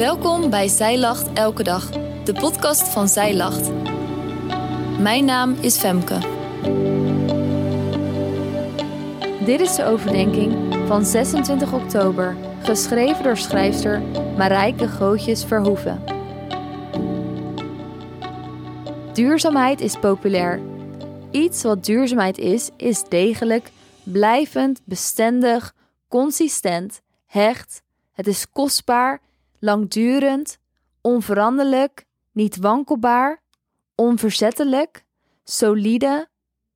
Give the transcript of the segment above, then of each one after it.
Welkom bij Zij Lacht Elke Dag, de podcast van Zij Lacht. Mijn naam is Femke. Dit is de overdenking van 26 oktober, geschreven door schrijfster Marijke Gootjes-Verhoeve. Duurzaamheid is populair. Iets wat duurzaamheid is degelijk, blijvend, bestendig, consistent, hecht. Het is kostbaar, langdurend, onveranderlijk, niet wankelbaar, onverzettelijk, solide,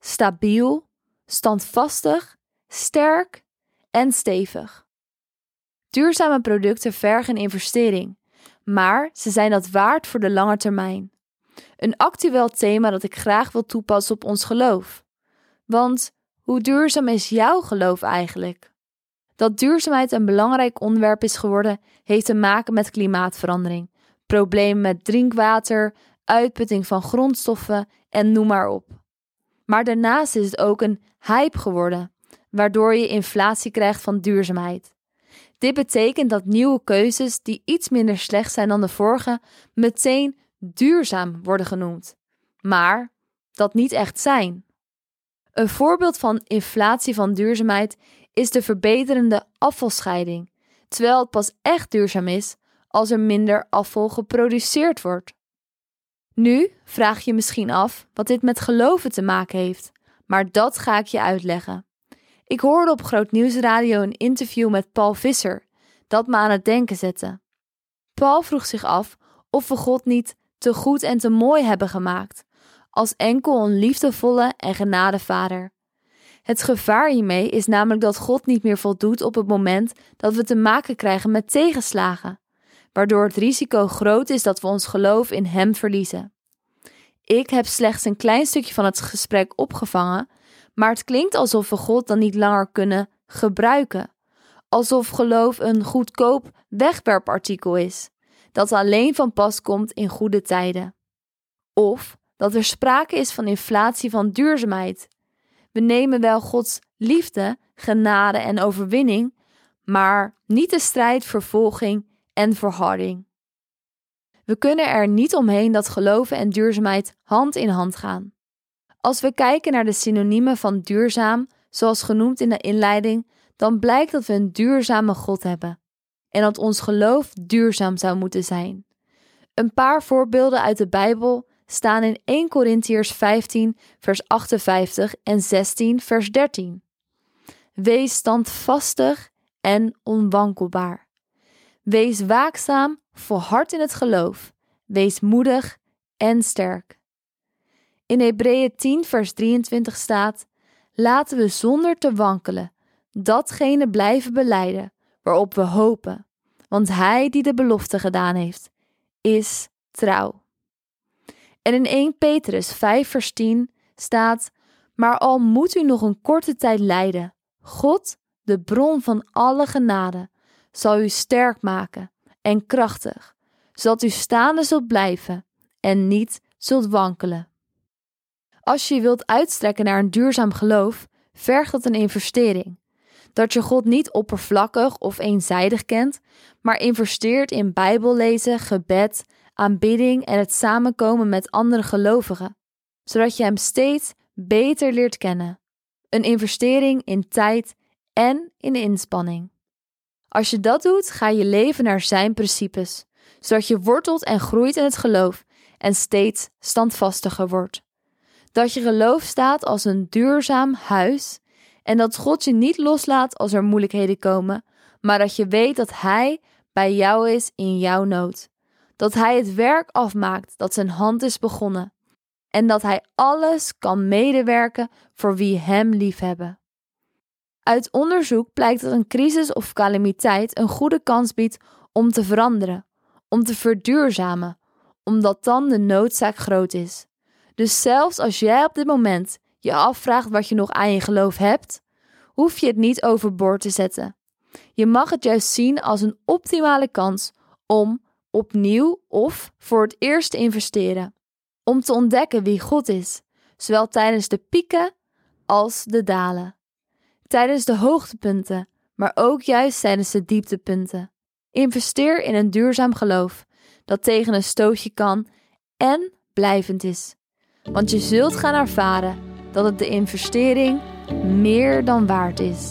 stabiel, standvastig, sterk en stevig. Duurzame producten vergen investering, maar ze zijn dat waard voor de lange termijn. Een actueel thema dat ik graag wil toepassen op ons geloof. Want hoe duurzaam is jouw geloof eigenlijk? Dat duurzaamheid een belangrijk onderwerp is geworden, heeft te maken met klimaatverandering, problemen met drinkwater, uitputting van grondstoffen en noem maar op. Maar daarnaast is het ook een hype geworden, waardoor je inflatie krijgt van duurzaamheid. Dit betekent dat nieuwe keuzes die iets minder slecht zijn dan de vorige, meteen duurzaam worden genoemd, maar dat niet echt zijn. Een voorbeeld van inflatie van duurzaamheid is de verbeterende afvalscheiding, terwijl het pas echt duurzaam is als er minder afval geproduceerd wordt. Nu vraag je misschien af wat dit met geloven te maken heeft, maar dat ga ik je uitleggen. Ik hoorde op Groot Nieuws Radio een interview met Paul Visser, dat me aan het denken zette. Paul vroeg zich af of we God niet te goed en te mooi hebben gemaakt, als enkel een liefdevolle en genadevader. Het gevaar hiermee is namelijk dat God niet meer voldoet op het moment dat we te maken krijgen met tegenslagen, waardoor het risico groot is dat we ons geloof in Hem verliezen. Ik heb slechts een klein stukje van het gesprek opgevangen, maar het klinkt alsof we God dan niet langer kunnen gebruiken, alsof geloof een goedkoop wegwerpartikel is, dat alleen van pas komt in goede tijden. Of dat er sprake is van inflatie van duurzaamheid. We nemen wel Gods liefde, genade en overwinning, maar niet de strijd voor vervolging en verharding. We kunnen er niet omheen dat geloven en duurzaamheid hand in hand gaan. Als we kijken naar de synoniemen van duurzaam, zoals genoemd in de inleiding, dan blijkt dat we een duurzame God hebben en dat ons geloof duurzaam zou moeten zijn. Een paar voorbeelden uit de Bijbel staan in 1 Korintiërs 15 vers 58 en 16 vers 13. Wees standvastig en onwankelbaar. Wees waakzaam, volhard in het geloof. Wees moedig en sterk. In Hebreeën 10 vers 23 staat: laten we zonder te wankelen datgene blijven belijden waarop we hopen, want Hij die de belofte gedaan heeft, is trouw. En in 1 Petrus 5 vers 10 staat: maar al moet u nog een korte tijd lijden, God, de bron van alle genade, zal u sterk maken en krachtig, zodat u staande zult blijven en niet zult wankelen. Als je wilt uitstrekken naar een duurzaam geloof, vergt dat een investering. Dat je God niet oppervlakkig of eenzijdig kent, maar investeert in bijbellezen, gebed, aanbidding en het samenkomen met andere gelovigen, zodat je Hem steeds beter leert kennen. Een investering in tijd en in inspanning. Als je dat doet, ga je leven naar Zijn principes, zodat je wortelt en groeit in het geloof en steeds standvastiger wordt. Dat je geloof staat als een duurzaam huis en dat God je niet loslaat als er moeilijkheden komen, maar dat je weet dat Hij bij jou is in jouw nood. Dat Hij het werk afmaakt dat Zijn hand is begonnen. En dat Hij alles kan medewerken voor wie Hem liefhebben. Uit onderzoek blijkt dat een crisis of calamiteit een goede kans biedt om te veranderen, om te verduurzamen, omdat dan de noodzaak groot is. Dus zelfs als jij op dit moment je afvraagt wat je nog aan je geloof hebt, hoef je het niet overboord te zetten. Je mag het juist zien als een optimale kans om opnieuw of voor het eerst te investeren, om te ontdekken wie God is, zowel tijdens de pieken als de dalen, tijdens de hoogtepunten, maar ook juist tijdens de dieptepunten. Investeer in een duurzaam geloof dat tegen een stootje kan en blijvend is. Want je zult gaan ervaren dat het de investering meer dan waard is.